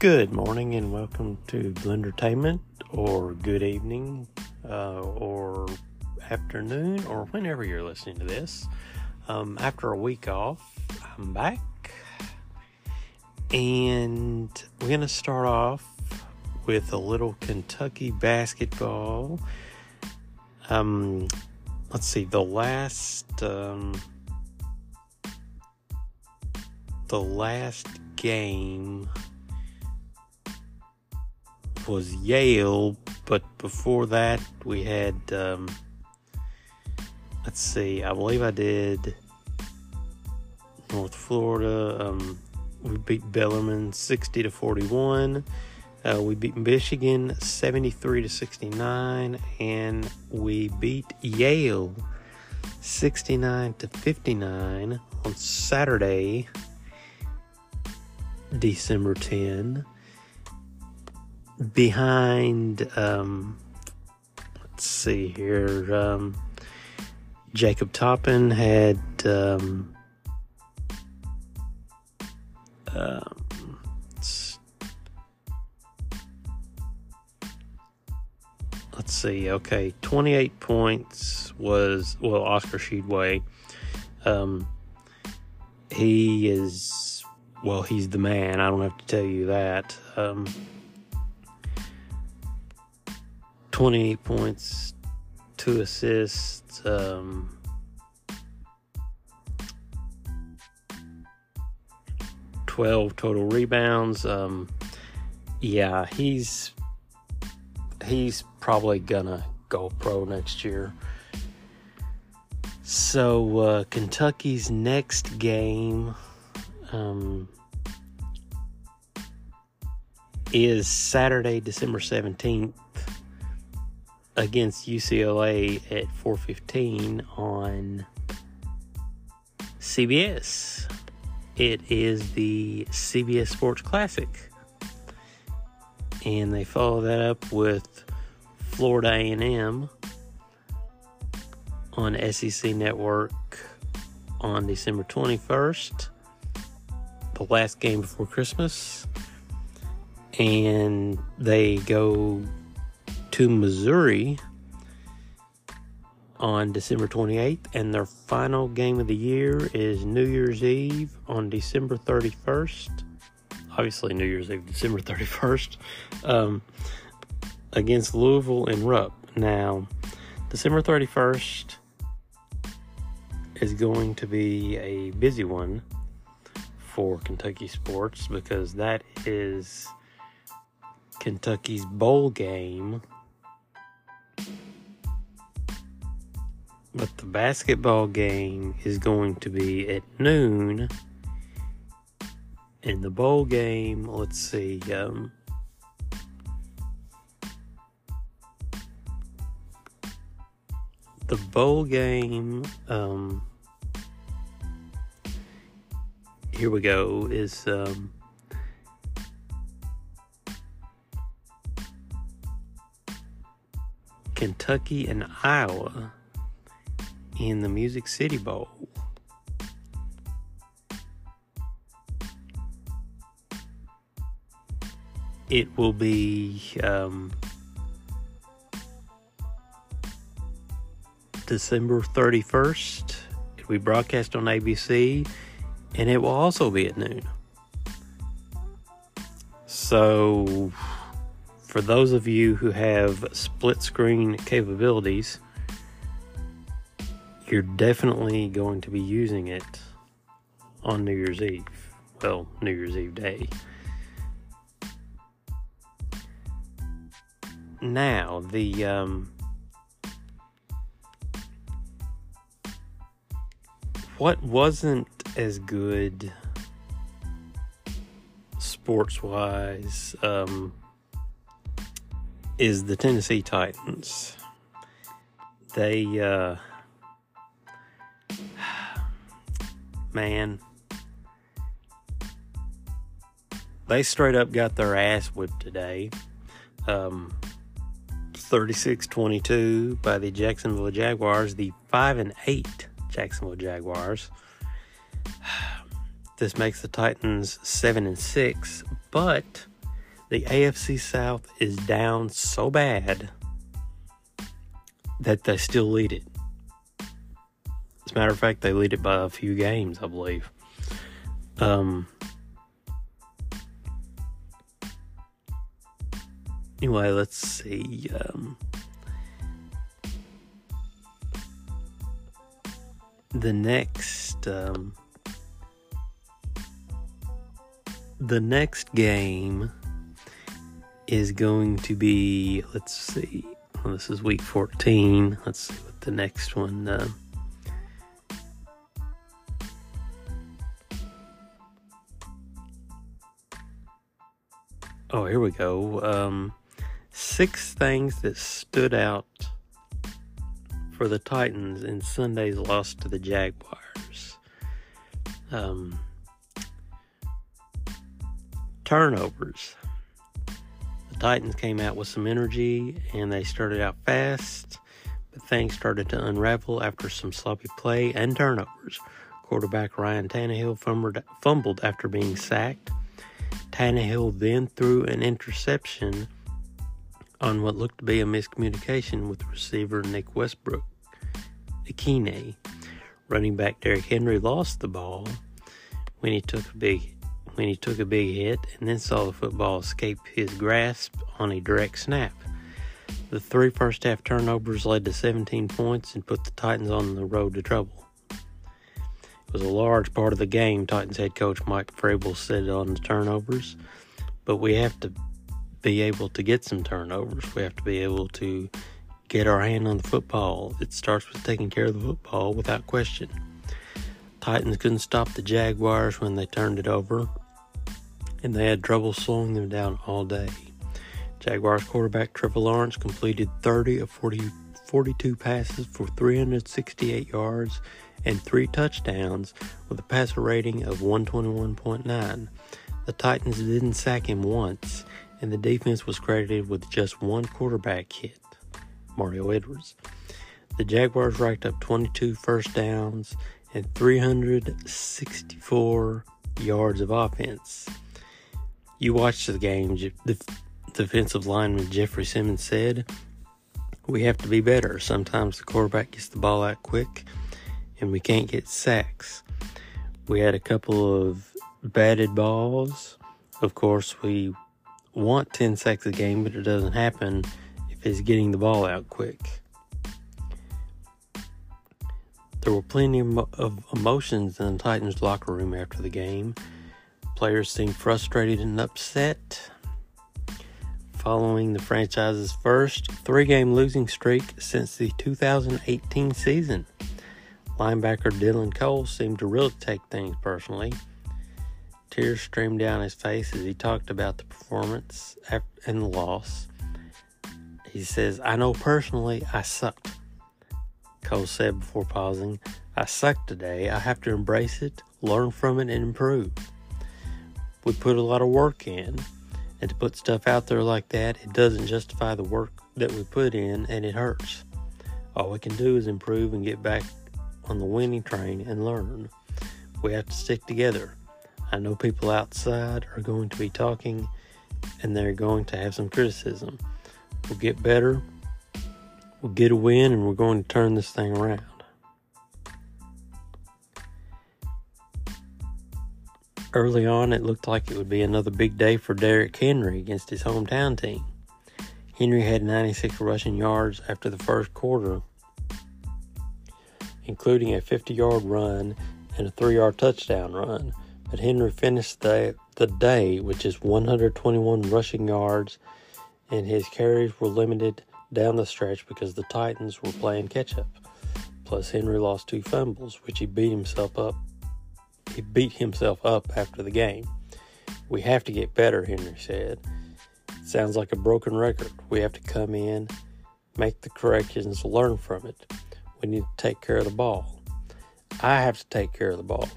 Good morning and welcome to Blendertainment, or good evening, or afternoon, or whenever you're listening to this. After a week off, I'm back, and we're going to start off with a little Kentucky basketball. Let's see, the last game was Yale, but before that we had, I believe I did North Florida. We beat Bellarmine 60-41. We beat Michigan 73-69, and we beat Yale 69-59 on Saturday, December 10. Behind, Jacob Toppin had, okay, 28 points was, Oscar Sheedway. He's the man. I don't have to tell you that. 28 points, 2 assists, um, 12 total rebounds. He's probably gonna go pro next year. So Kentucky's next game is Saturday, December 17th. Against UCLA at 4:15 on CBS. It is the CBS Sports Classic. And they follow that up with Florida A&M on SEC Network on December 21st. The last game before Christmas. And they go to Missouri on December 28th, and their final game of the year is New Year's Eve on December 31st. Obviously, New Year's Eve, December 31st, against Louisville and Rupp. Now, December 31st is going to be a busy one for Kentucky sports because that is Kentucky's bowl game. But the basketball game is going to be at noon. And the bowl game, the bowl game, here we go, is, Kentucky and Iowa in the Music City Bowl. It will be December 31st. It will be broadcast on ABC, and it will also be at noon. So, for those of you who have split-screen capabilities, you're definitely going to be using it on New Year's Eve. Well, New Year's Eve Day. Now, what wasn't as good sports-wise is the Tennessee Titans. They, they straight up got their ass whipped today. 36-22 by the Jacksonville Jaguars, the 5-8 Jacksonville Jaguars. This makes the Titans 7-6, but The AFC South is down so bad that they still lead it. As a matter of fact, they lead it by a few games, I believe. Anyway, let's see. The next game is going to be, let's see, well, this is week 14. Let's see what the next one, oh, here we go. 6 things that stood out for the Titans in Sunday's loss to the Jaguars. Turnovers. The Titans came out with some energy and they started out fast, but things started to unravel after some sloppy play and turnovers. Quarterback Ryan Tannehill fumbled after being sacked. Tannehill then threw an interception on what looked to be a miscommunication with receiver Nick Westbrook-Ikene. Running back Derrick Henry lost the ball when he took a big hit and then saw the football escape his grasp on a direct snap. The 3 first-half turnovers led to 17 points and put the Titans on the road to trouble. It was a large part of the game, Titans head coach Mike Frabel said on the turnovers, but we have to be able to get some turnovers. We have to be able to get our hand on the football. It starts with taking care of the football without question. Titans couldn't stop the Jaguars when they turned it over, and they had trouble slowing them down all day. Jaguars quarterback Trevor Lawrence completed 30 of 42 passes for 368 yards and 3 touchdowns with a passer rating of 121.9. The Titans didn't sack him once, and the defense was credited with just one quarterback hit, Mario Edwards. The Jaguars racked up 22 first downs and 364 yards of offense. You watched the game, the defensive lineman Jeffrey Simmons said, "We have to be better. Sometimes the quarterback gets the ball out quick, and we can't get sacks. We had a couple of batted balls. Of course, we want 10 sacks a game, but it doesn't happen if it's getting the ball out quick. There were plenty of emotions in the Titans' locker room after the game. Players seemed frustrated and upset. Following the franchise's first 3-game losing streak since the 2018 season, linebacker Dylan Cole seemed to really take things personally. Tears streamed down his face as he talked about the performance and the loss. He says, "I know personally I sucked," Cole said before pausing. "I sucked today. I have to embrace it, learn from it, and improve. We put a lot of work in, and to put stuff out there like that, it doesn't justify the work that we put in, and it hurts. All we can do is improve and get back on the winning train and learn. We have to stick together. I know people outside are going to be talking and they're going to have some criticism. We'll get better, we'll get a win, and we're going to turn this thing around." Early on, it looked like it would be another big day for Derrick Henry against his hometown team. Henry had 96 rushing yards after the first quarter, including a 50-yard run and a 3-yard touchdown run. But Henry finished the day with just 121 rushing yards, and his carries were limited down the stretch because the Titans were playing catch-up. Plus, Henry lost 2 fumbles, which he beat himself up after the game. "We have to get better," Henry said. "It sounds like a broken record. We have to come in, make the corrections, learn from it. We need to take care of the ball. I have to take care of the ball.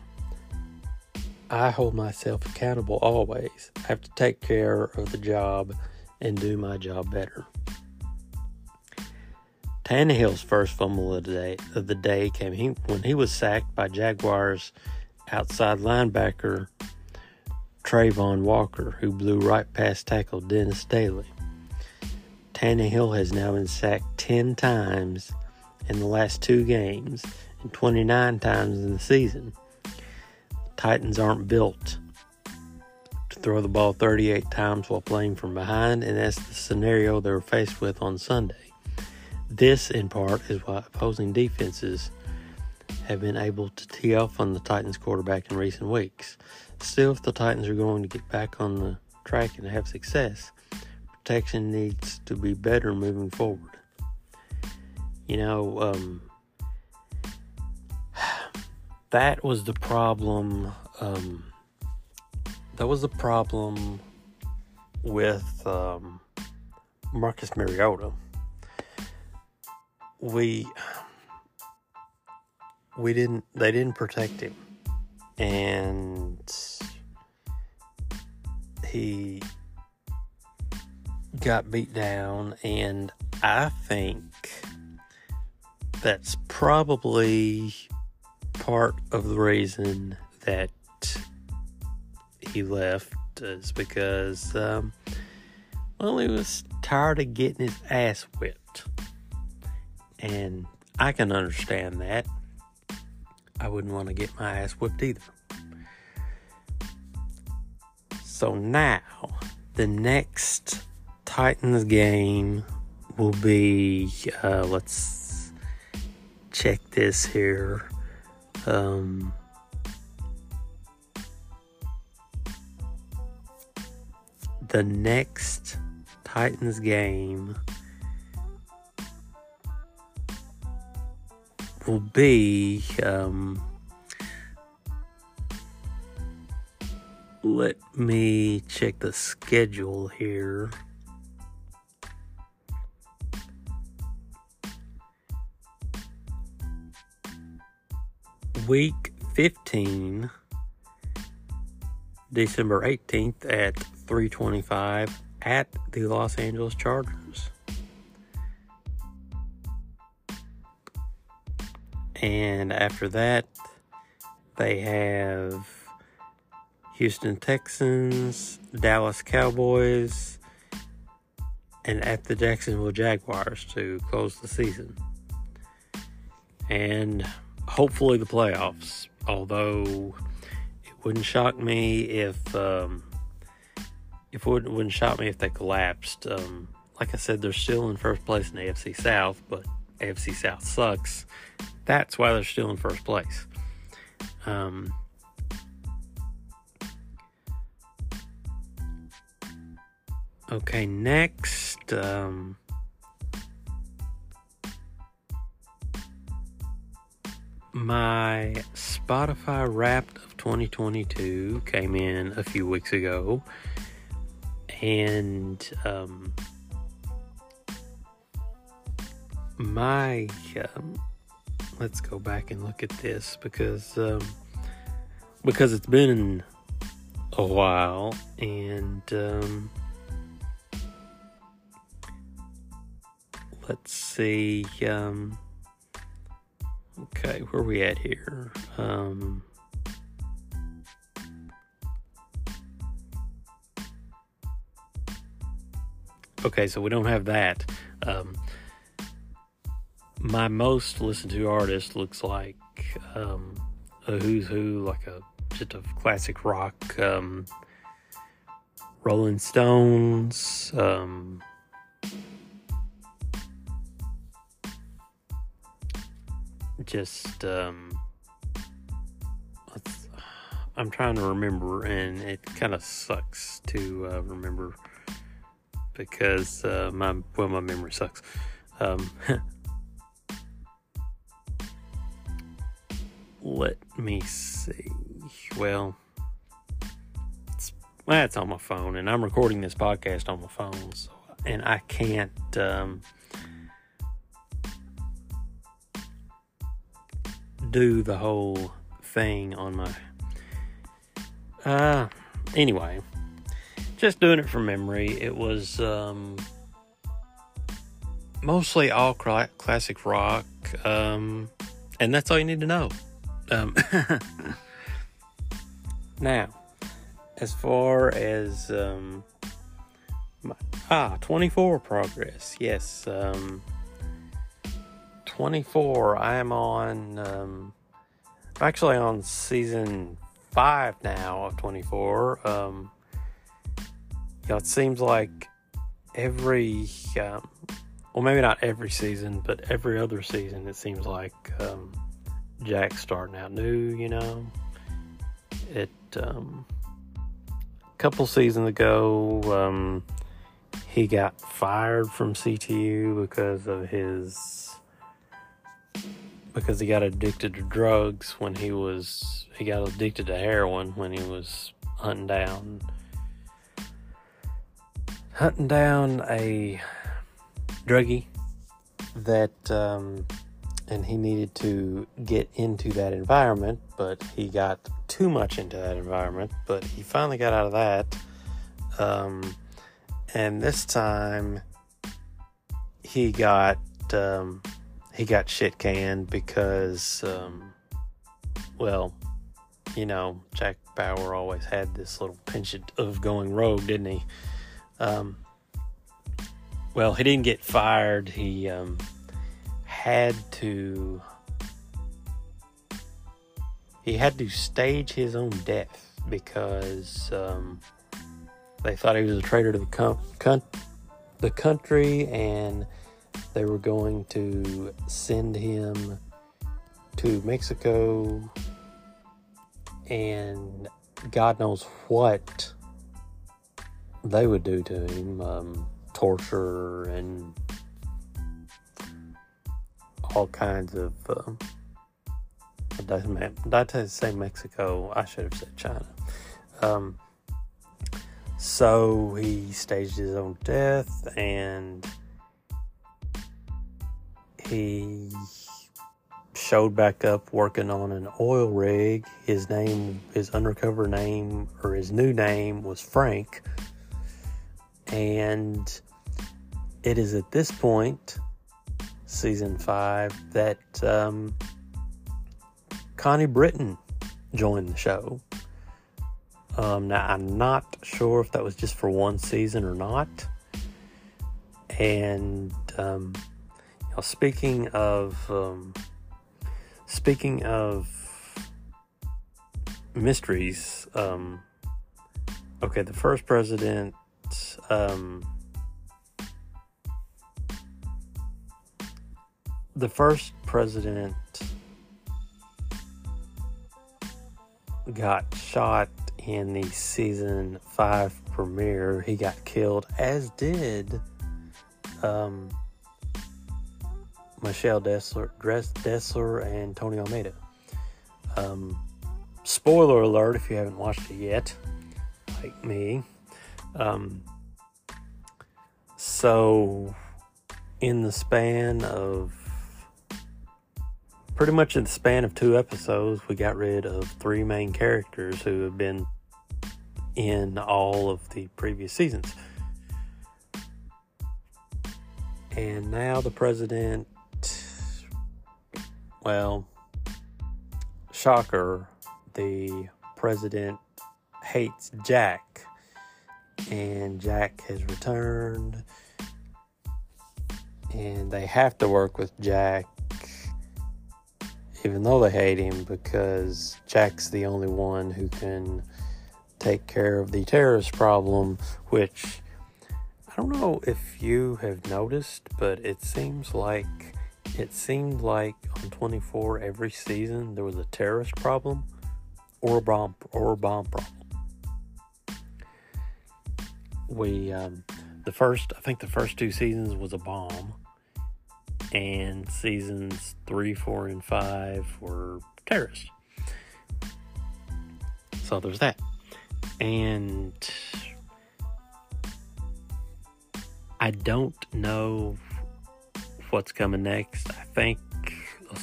I hold myself accountable always. I have to take care of the job and do my job better." Tannehill's first fumble of the day came when he was sacked by Jaguars outside linebacker Trayvon Walker, who blew right past tackle Dennis Daly. Tannehill has now been sacked 10 times in the last two games and 29 times in the season. The Titans aren't built to throw the ball 38 times while playing from behind, and that's the scenario they were faced with on Sunday. This, in part, is why opposing defenses have been able to tee off on the Titans quarterback in recent weeks. Still, if the Titans are going to get back on the track and have success, protection needs to be better moving forward. You know, that was the problem. That was the problem with Marcus Mariota. They didn't protect him, and he got beat down, and I think that's probably part of the reason that he left, is because, he was tired of getting his ass whipped, and I can understand that. I wouldn't want to get my ass whipped either. So now, the next Titans game will be, let's check this here. The next Titans game will be, let me check the schedule here. Week 15, December 18th at 3:25 at the Los Angeles Chargers. And after that, they have Houston Texans, Dallas Cowboys, and at the Jacksonville Jaguars to close the season. And hopefully the playoffs, although it wouldn't shock me if they collapsed. Like I said, they're still in first place in the AFC South, but AFC South sucks. That's why they're still in first place. Okay, next. My Spotify Wrapped of 2022 came in a few weeks ago. And let's go back and look at this because it's been a while, and let's see. Okay, where are we at here? Okay, so we don't have that. My most listened to artist looks like a who's who, like just a classic rock. Rolling Stones, I'm trying to remember, and it kind of sucks to remember because my memory sucks. Let me see. Well, that's on my phone, and I'm recording this podcast on my phone, so, and I can't. Do the whole thing on my anyway, just doing it from memory. It was mostly all classic rock, and that's all you need to know. Now as far as 24 progress. Yes, 24. I am on actually on season 5 now of 24. You know, it seems like every well, maybe not every season, but every other season, it seems like Jack's starting out new. You know, it a couple seasons ago, he got fired from CTU because he got addicted to drugs when he got addicted to heroin when he was hunting down a druggie that, and he needed to get into that environment, but he got too much into that environment, but he finally got out of that, and this time he got shit canned because, well, you know, Jack Bauer always had this little penchant of going rogue, didn't he? Well, he didn't get fired. He had to stage his own death because they thought he was a traitor to the country, and they were going to send him to Mexico and God knows what they would do to him, torture and all kinds of, I say Mexico, I should have said China. So he staged his own death, and he showed back up working on an oil rig. His undercover name, or his new name, was Frank. And it is at this point, season 5, that Connie Britton joined the show. Now, I'm not sure if that was just for one season or not. And you know, speaking of mysteries, okay, the first president. The first president got shot in the season 5 premiere. He got killed, as did Michelle Dessler and Tony Almeida. Spoiler alert if you haven't watched it yet, like me. So in the span of 2 episodes, we got rid of 3 main characters who have been in all of the previous seasons. And now the president, well, shocker, the president hates Jack. And Jack has returned, and they have to work with Jack, even though they hate him, because Jack's the only one who can take care of the terrorist problem, which I don't know if you have noticed, but it seemed like on 24 every season there was a terrorist problem or a bomb problem. We, the first 2 seasons was a bomb, and seasons 3, 4, and 5 were terrorists. So there's that. And I don't know what's coming next. I think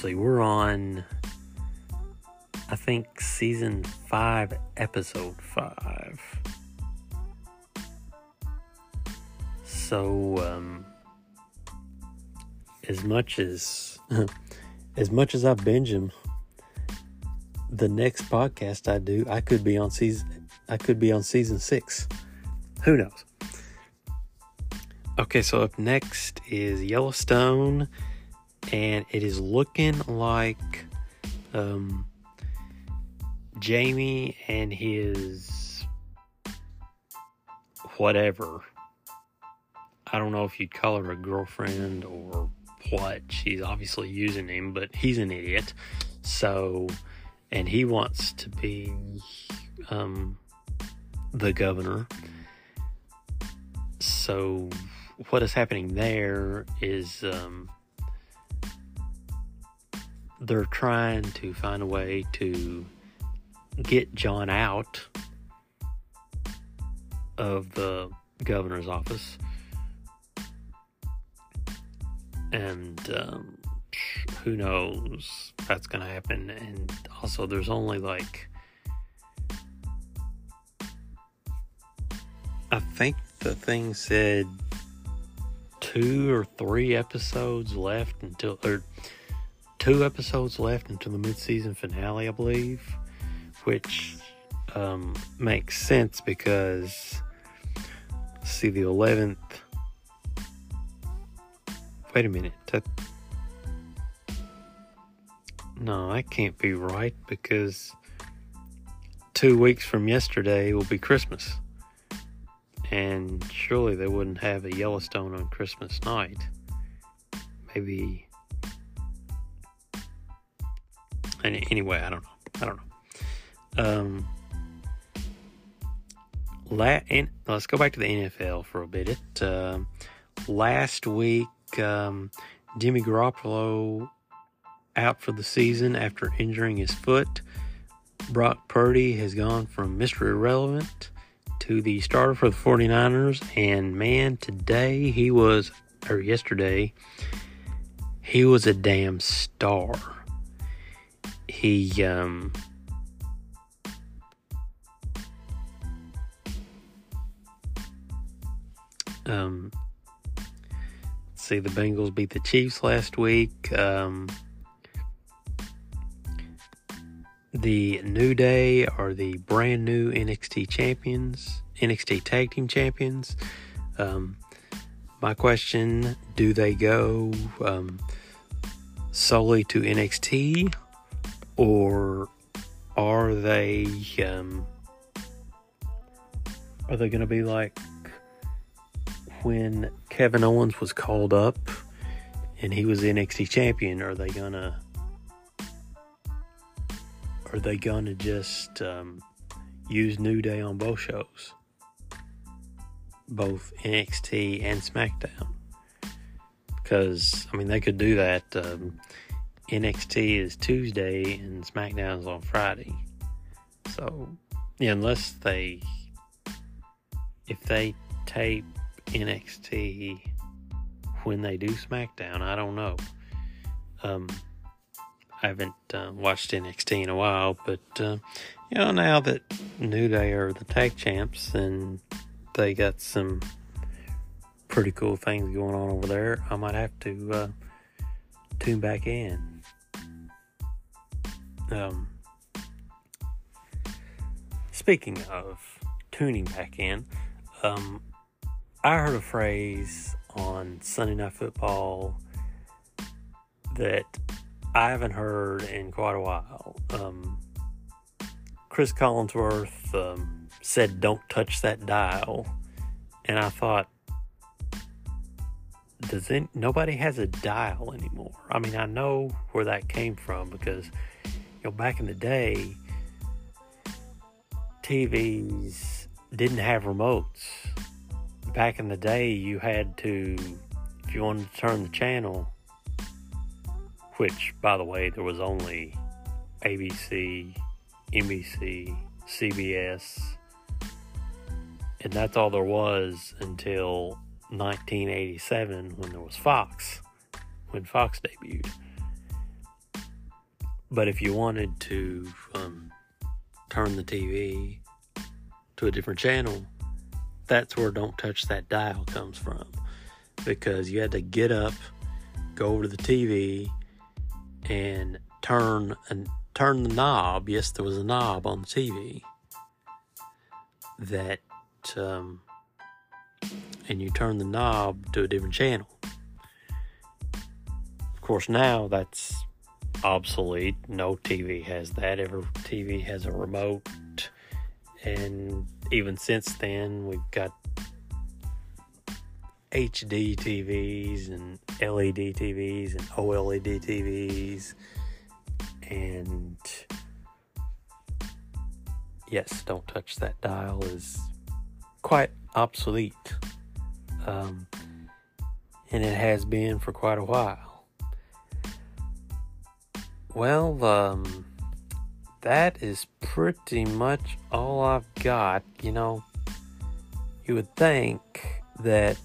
we're on season 5, episode 5. So, as much as I binge them, the next podcast I do, I could be on season I could be on season 6. Who knows? Okay, so up next is Yellowstone, and it is looking like Jamie and his whatever. I don't know if you'd call her a girlfriend or what. She's obviously using him, but he's an idiot. So, and he wants to be the governor. So, what is happening there is they're trying to find a way to get John out of the governor's office. And who knows that's going to happen. And also, there's only like, I think the thing said 2 or 3 episodes left until, or 2 episodes left until the mid-season finale, I believe, which makes sense because, let's see, the 11th. Wait a minute. No, that can't be right because 2 weeks from yesterday will be Christmas. And surely they wouldn't have a Yellowstone on Christmas night. Maybe. And anyway, I don't know. Let's go back to the NFL for a bit. Last week, Jimmy Garoppolo out for the season after injuring his foot. Brock Purdy has gone from Mr. Irrelevant to the starter for the 49ers. And man, yesterday, he was a damn star. He, see, the Bengals beat the Chiefs last week. The New Day are the brand new NXT Tag Team Champions. My question, do they go solely to NXT, or are they going to be like when Kevin Owens was called up and he was the NXT champion? Are they gonna just use New Day on both shows, both NXT and SmackDown? Because I mean, they could do that. NXT is Tuesday and SmackDown is on Friday. So yeah, unless they, if they tape NXT when they do SmackDown, I don't know. I haven't watched NXT in a while, but now that New Day are the tag champs and they got some pretty cool things going on over there, I might have to tune back in. Speaking of tuning back in, I heard a phrase on Sunday Night Football that I haven't heard in quite a while. Chris Collinsworth said, "Don't touch that dial." And I thought, nobody has a dial anymore? I mean, I know where that came from because, back in the day, TVs didn't have remotes. Back in the day, you had to, if you wanted to turn the channel, which, by the way, there was only ABC, NBC, CBS, and that's all there was until 1987 when there was Fox, when Fox debuted. But if you wanted to turn the TV to a different channel, that's where "don't touch that dial" comes from, because you had to get up, go over to the TV, and turn the knob. Yes, there was a knob on the TV. that, and you turn the knob to a different channel. Of course, now that's obsolete. No TV has that. Every TV has a remote. And even since then, we've got HD TVs and LED TVs and OLED TVs. And yes, don't touch that dial is quite obsolete. And it has been for quite a while. Well, that is pretty much all I've got. You know, you would think that,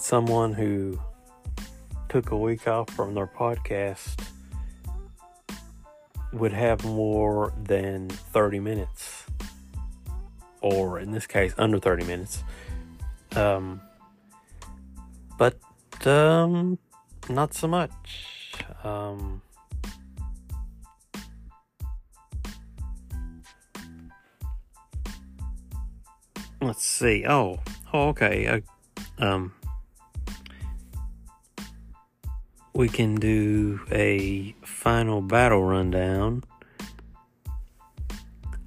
someone who took a week off from their podcast would have more than 30 minutes, or in this case, under 30 minutes. But not so much. Let's see. Oh, okay. We can do a final battle rundown.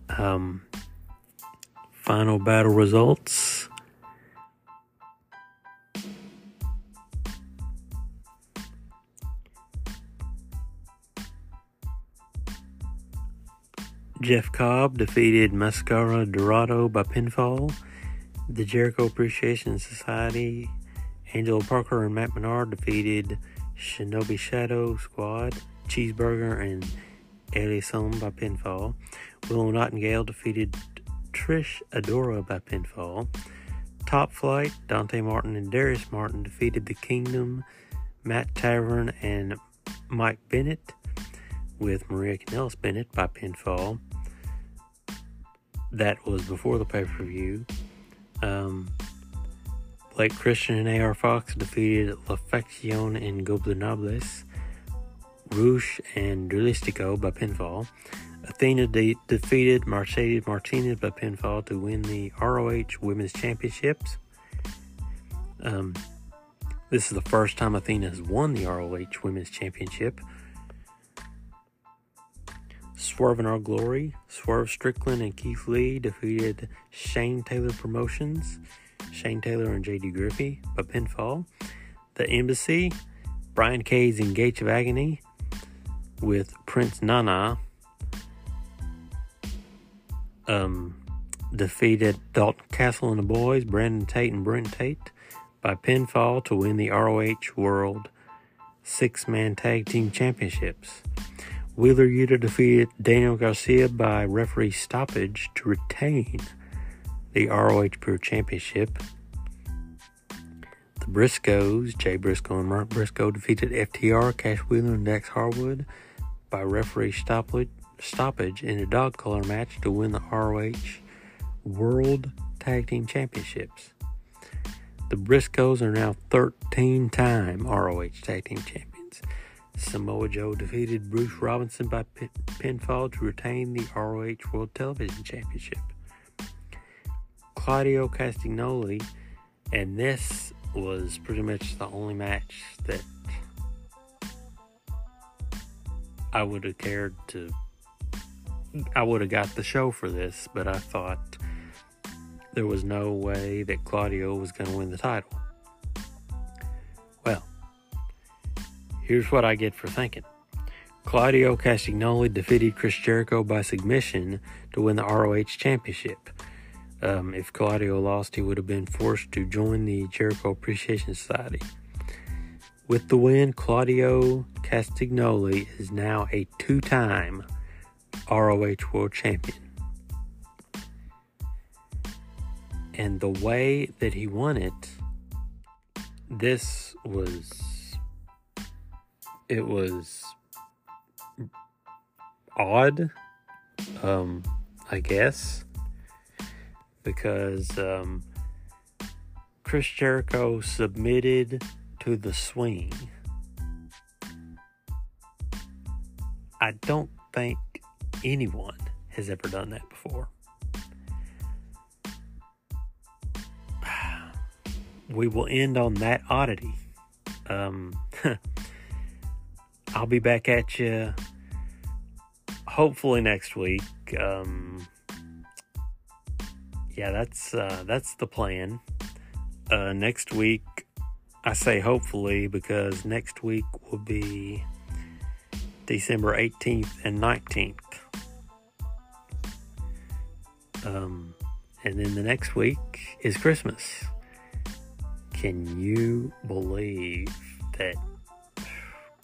Final battle results. Jeff Cobb defeated Mascara Dorado by pinfall. The Jericho Appreciation Society, Angela Parker and Matt Menard defeated Shinobi Shadow Squad, Cheeseburger, and Eliasson by pinfall. Willow Nightingale defeated Trish Adora by pinfall. Top Flight, Dante Martin and Darius Martin defeated The Kingdom, Matt Tavern, and Mike Bennett, with Maria Kanellis Bennett by pinfall. That was before the pay-per-view. Blake Christian and A.R. Fox defeated L'Affection and Goblinobles, Rouge and Duelistico by pinfall. Athena defeated Mercedes Martinez by pinfall to win the ROH Women's Championships. This is the first time Athena has won the ROH Women's Championship. Swerve in Our Glory, Swerve Strickland and Keith Lee defeated Shane Taylor Promotions, Shane Taylor and J.D. Griffey by pinfall. The Embassy, Brian Cage and Gates of Agony with Prince Nana defeated Dalton Castle and the Boys, Brandon Tate and Brent Tate by pinfall to win the ROH World Six-Man Tag Team Championships. Wheeler Yuta defeated Daniel Garcia by referee stoppage to retain the ROH Pure Championship. The Briscoes, Jay Briscoe and Mark Briscoe, defeated FTR, Cash Wheeler, and Dax Harwood by referee stoppage in a dog collar match to win the ROH World Tag Team Championships. The Briscoes are now 13-time ROH Tag Team Champions. Samoa Joe defeated Bruce Robinson by pinfall to retain the ROH World Television Championship. Claudio Castagnoli, and this was pretty much the only match that I would have cared to. I would have got the show for this, but I thought there was no way that Claudio was going to win the title. Well, here's what I get for thinking. Claudio Castagnoli defeated Chris Jericho by submission to win the ROH Championship. If Claudio lost, he would have been forced to join the Jericho Appreciation Society. With the win, Claudio Castagnoli is now a 2-time ROH World Champion. And the way that he won it, it was odd, I guess. Because Chris Jericho submitted to the swing. I don't think anyone has ever done that before. We will end on that oddity. I'll be back at you hopefully next week. That's the plan. Next week, I say hopefully because next week will be December 18th and 19th. And then the next week is Christmas. Can you believe that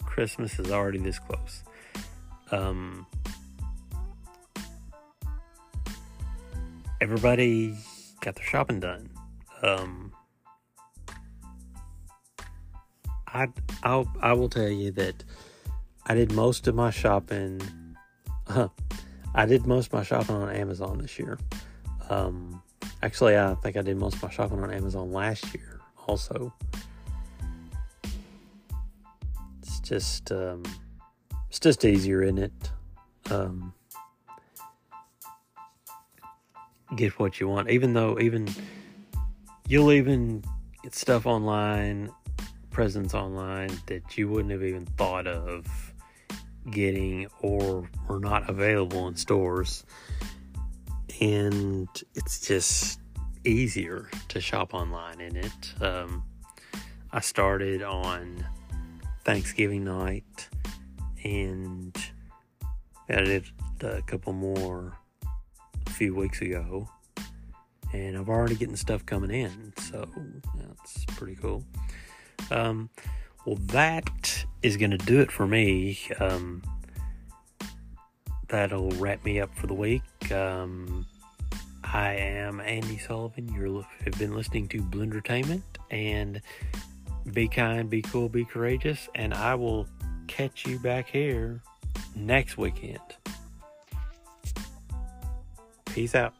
Christmas is already this close? Everybody got their shopping done. I will tell you that I did most of my shopping. I did most of my shopping on Amazon this year. Actually, I think I did most of my shopping on Amazon last year also. It's just easier, isn't it? Get what you want, even though you'll even get stuff online, presents online that you wouldn't have even thought of getting or were not available in stores. And it's just easier to shop online, isn't it? I started on Thanksgiving night and I did a couple more a few weeks ago, and I'm already getting stuff coming in, so that's pretty cool. Well, that is going to do it for me. That'll wrap me up for the week. I am Andy Sullivan. You have been listening to Blendertainment, and be kind, be cool, be courageous, and I will catch you back here next weekend. Peace out.